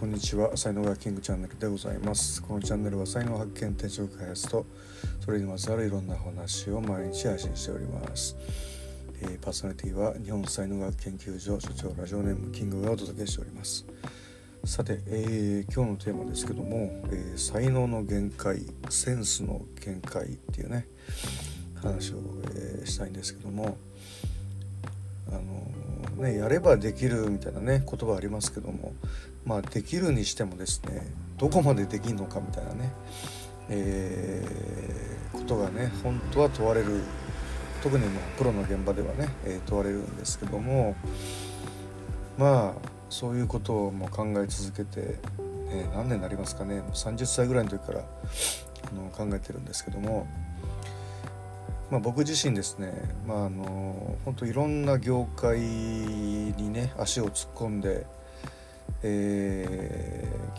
こんにちは、才能がキングチャンネルでございます。このチャンネルは才能発見、転職開発とそれにまつわるいろんな話を毎日配信しております。パーソナリティは日本才能学研究所所長、ラジオネームキングがお届けしております。さて、今日のテーマですけども、才能の限界、センスの限界っていうね話を、したいんですけども、やればできるみたいなね言葉ありますけども、まあできるにしてもですね、どこまでできんのかみたいなね、ことがね本当は問われる、特にプロの現場ではね、問われるんですけども、まあそういうことをも考え続けて、何年になりますかね、30歳ぐらいの時から考えてるんですけども、まあ、僕自身ですね、本当いろんな業界にね足を突っ込んで、気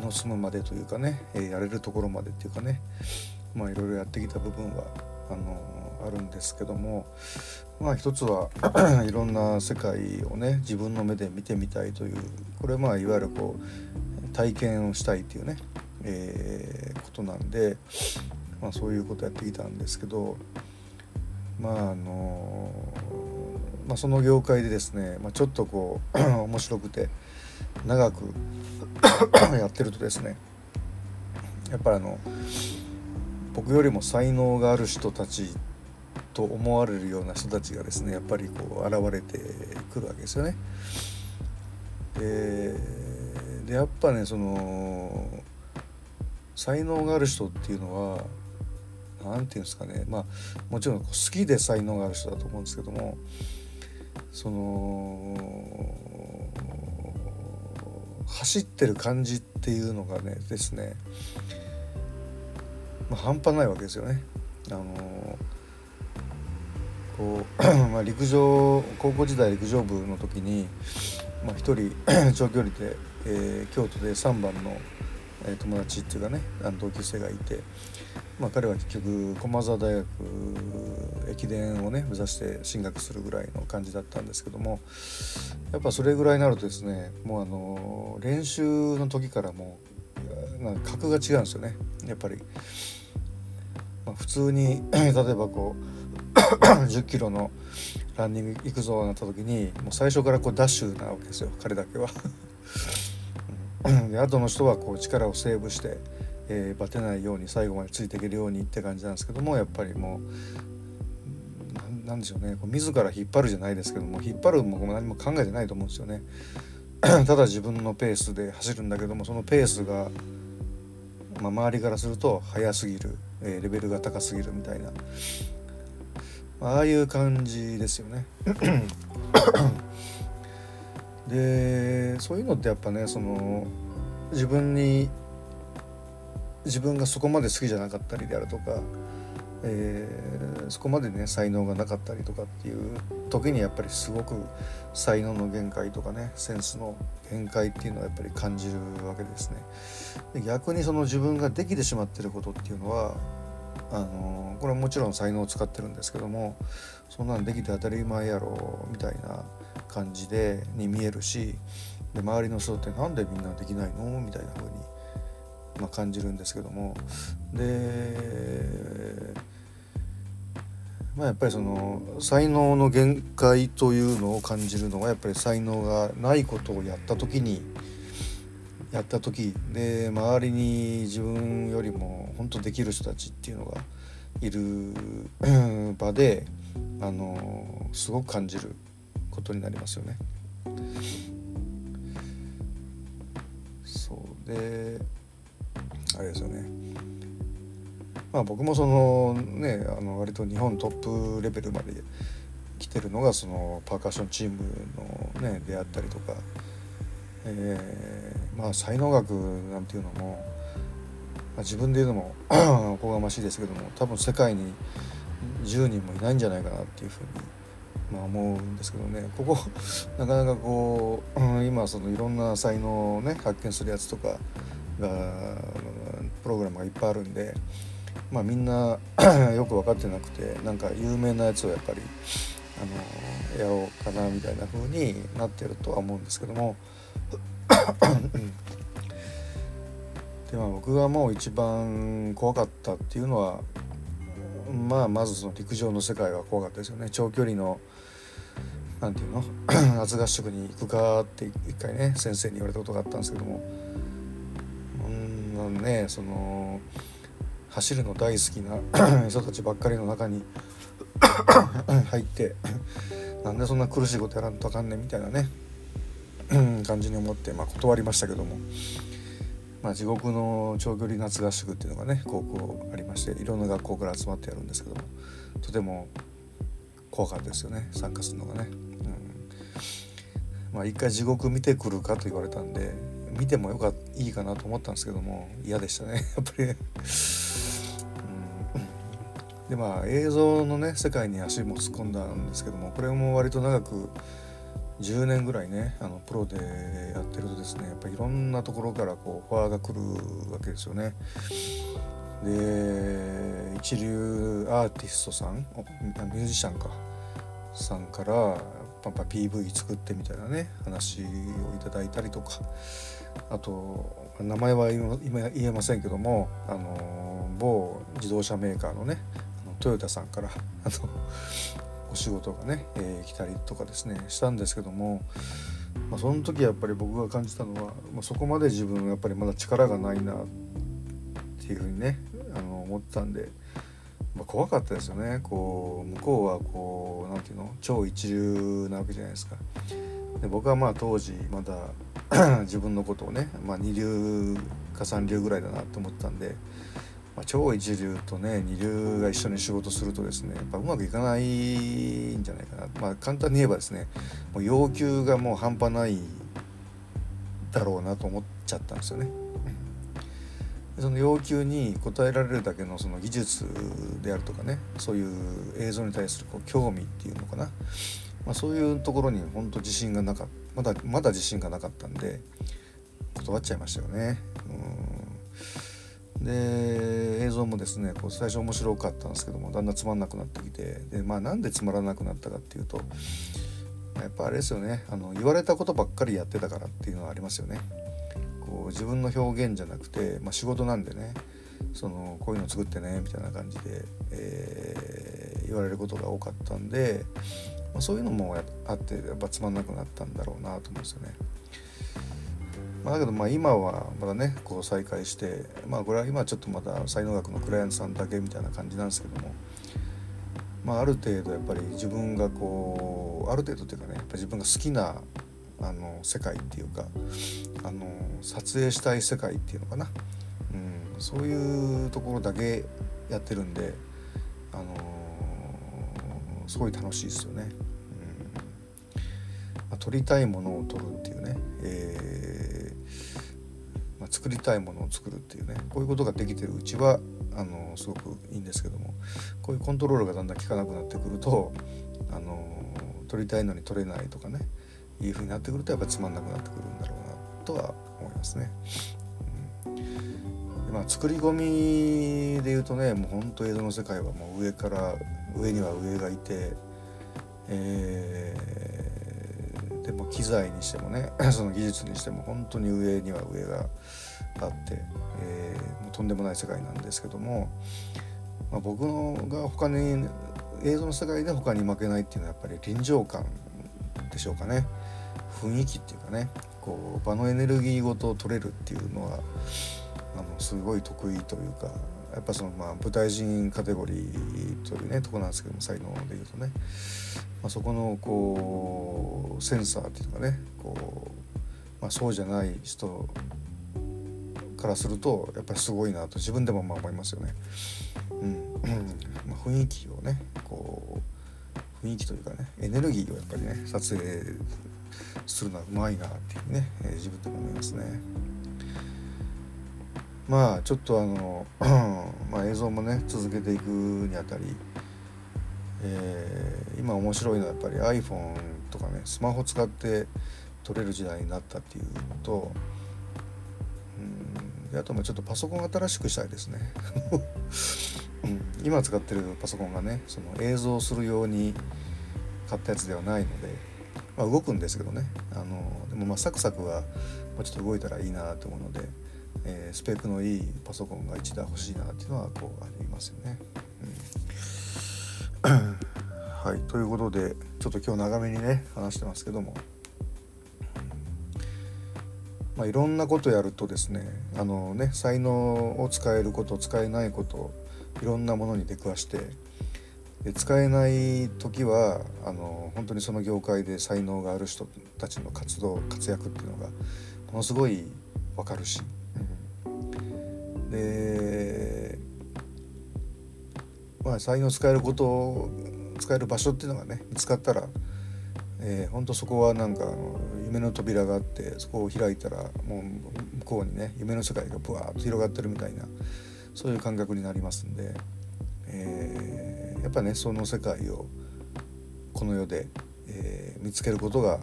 の済むまでというかね、やれるところまでというかね、まあ、いろいろやってきた部分はあるんですけども、まあ、一つはいろんな世界をね自分の目で見てみたいという、これまあいわゆるこう体験をしたいというね、ことなんで、まあ、そういうことやってきたんですけど、その業界でですね、ちょっとこう面白くて長くやってるとですね、やっぱり僕よりも才能がある人たちと思われるような人たちがですね、やっぱりこう現れてくるわけですよね。でやっぱね、その才能がある人っていうのはなんていうんですかね、まあ、もちろん好きで才能がある人だと思うんですけども、その走ってる感じっていうのがねですね、半端ないわけですよね。陸上、高校時代陸上部の時に、一人長距離で、京都で3番の友達っていうかね、同級生がいて、彼は結局駒沢大学駅伝をね目指して進学するぐらいの感じだったんですけども、やっぱそれぐらいになるとですね、もう練習の時からもうなんか格が違うんですよね、やっぱり。普通に例えばこう10キロのランニング行くぞになった時に、もう最初からこうダッシュなわけですよ、彼だけは。で後の人はこう力をセーブして、バテないように最後までついていけるようにって感じなんですけども、やっぱりもうなんでしょうね、こう自ら引っ張るじゃないですけども、引っ張るも何も考えてないと思うんですよね。ただ自分のペースで走るんだけども、そのペースが、周りからすると速すぎる、レベルが高すぎるみたいな、ああいう感じですよね。でそういうのってやっぱね、その自分がそこまで好きじゃなかったりであるとか、そこまでね才能がなかったりとかっていう時に、やっぱりすごく才能の限界とかね、センスの限界っていうのはやっぱり感じるわけですね。で逆にその自分ができてしまってることっていうのは、これはもちろん才能を使ってるんですけども、そんなのできて当たり前やろみたいな感じでに見えるし、で周りの人ってなんでみんなできないのみたいな風に、感じるんですけども、で、やっぱりその才能の限界というのを感じるのは、やっぱり才能がないことをやった時で、周りに自分よりも本当できる人たちっていうのがいる場で、すごく感じることになりますよね。そうであれですよね、僕もそのね割と日本トップレベルまで来てるのが、そのパーカッションチームのね出会ったりとか、才能学なんていうのも、自分で言うのもおこがましいですけども、多分世界に10人もいないんじゃないかなっていうふうに思うんですけどね。ここなかなかこう、今そのいろんな才能をね発見するやつとかがプログラムがいっぱいあるんで、みんなよく分かってなくて、なんか有名なやつをやっぱりやろうかなみたいな風になってるとは思うんですけどもで、まあ、僕がもう一番怖かったっていうのは、まあ、まずその陸上の世界が怖かったですよね。長距離のなんていうの夏合宿に行くかって一回ね先生に言われたことがあったんですけども、その走るの大好きな人たちばっかりの中に入ってなんでそんな苦しいことやらんとあかんねんみたいなね感じに思って、まあ、断りましたけども、まあ、地獄の長距離夏合宿っていうのがね高校ありまして、いろんな学校から集まってやるんですけども、とても怖かったですよね、参加するのがね、まあ、一回地獄見てくるかと言われたんで見てもよかったいいかなと思ったんですけども、嫌でしたねやっぱりで、まあ映像のね世界に足も突っ込んだんですけども、これも割と長く10年ぐらいねプロでやってるとですね、やっぱりいろんなところからこうオファーが来るわけですよね。で一流アーティストさんミュージシャンかさんからやっぱ PV 作ってみたいなね話をいただいたりとか、あと名前は今言えませんけども某自動車メーカーのねトヨタさんからお仕事がね、来たりとかですねしたんですけども、まあ、その時やっぱり僕が感じたのは、まあ、そこまで自分やっぱりまだ力がないなっていうふうにね思ったんで、まあ、怖かったですよね。こう向こうはこうなんていうの超一流なわけじゃないですか。で僕はまあ当時まだ自分のことをね、まあ、二流か三流ぐらいだなと思ったんで、まあ、超一流とね二流が一緒に仕事するとですねやっぱうまくいかないんじゃないかな、まあ、簡単に言えばですねもう要求がもう半端ないだろうなと思っちゃったんですよね。その要求に応えられるだけのその技術であるとかね、そういう映像に対するこう興味っていうのかな、まあ、そういうところに本当自信がなかったまだ自信がなかったんで断っちゃいましたよね。で映像もですねこう最初面白かったんですけどもだんだんつまんなくなってきて、で、まあ、なんでつまらなくなったかっていうとやっぱあれですよね言われたことばっかりやってたからっていうのはありますよね。こう自分の表現じゃなくて、まあ、仕事なんでねそのこういうの作ってねみたいな感じで、言われることが多かったんで、まあ、そういうのもあってやっぱつまんなくなったんだろうなと思うんですよね。まあ、だけどまあ今はまだねこう再開して、まあ、これは今ちょっとまだ才能学のクライアントさんだけみたいな感じなんですけども、まあ、ある程度やっぱり自分がこうある程度というかねやっぱ自分が好きな世界っていうか撮影したい世界っていうのかな、そういうところだけやってるんで、すごい楽しいですよね。まあ、撮りたいものを撮るっていうね、まあ、作りたいものを作るっていうねこういうことができてるうちはすごくいいんですけども、こういうコントロールがだんだん効かなくなってくると撮りたいのに撮れないとかねいう風になってくるとやっぱりつまんなくなってくるんだろうなとは思いますね。で、まあ、作り込みでいうとねもう本当映像の世界はもう上から上には上がいて、でも機材にしてもねその技術にしても本当に上には上があって、とんでもない世界なんですけども、まあ、僕が他に映像の世界で他に負けないっていうのはやっぱり臨場感でしょうかね、雰囲気っていうかねこう場のエネルギーごと取れるっていうのはすごい得意というかやっぱそのまあ舞台人カテゴリーというねとこなんですけども才能でいうとね、まあ、そこのこうセンサーっていうかねこう、まあ、そうじゃない人からするとやっぱりすごいなと自分でもまあ思いますよね。まあ、雰囲気をねこう雰囲気というかねエネルギーをやっぱりね撮影するのはうまいなっていうね、自分でも思いますね。まあちょっとまあ映像もね続けていくにあたり、今面白いのはやっぱり iPhone とかねスマホ使って撮れる時代になったっていうのと、であともちょっとパソコン新しくしたいですね今使ってるパソコンがねその映像するように買ったやつではないので、まあ、動くんですけどねでもまあサクサクはもうちょっと動いたらいいなと思うのでスペックのいいパソコンが1台欲しいなっていうのはこうありますよね、うんはい、ということでちょっと今日長めにね話してますけども、まあ、いろんなことやるとですね、才能を使えること使えないこといろんなものに出くわして、で使えない時は本当にその業界で才能がある人たちの活動活躍っていうのがものすごい分かるし、うん、で、まあ、才能使えることを使える場所っていうのがね見つかったら、本当そこはなんか夢の扉があって、そこを開いたらもう向こうにね夢の世界がブワーッと広がってるみたいな、そういう感覚になりますんで、やっぱねその世界をこの世で、見つけることが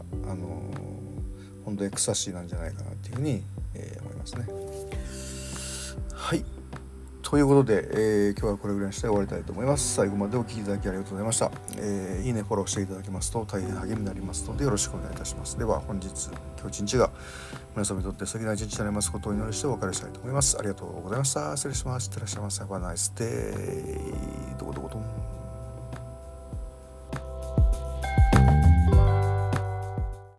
本当エクサシーなんじゃないかなっていうふうに、思いますね。はい。ということで、今日はこれぐらいにして終わりたいと思います。最後までお聞きいただきありがとうございました。いいねフォローしていただけますと大変励みになりますのでよろしくお願いいたします。では本日今日一日が皆様にとって素敵な一日になりますことをお祈りしてお別れしたいと思います。ありがとうございました。失礼します。いってらっしゃいませ。Have a nice day。どこどこどん。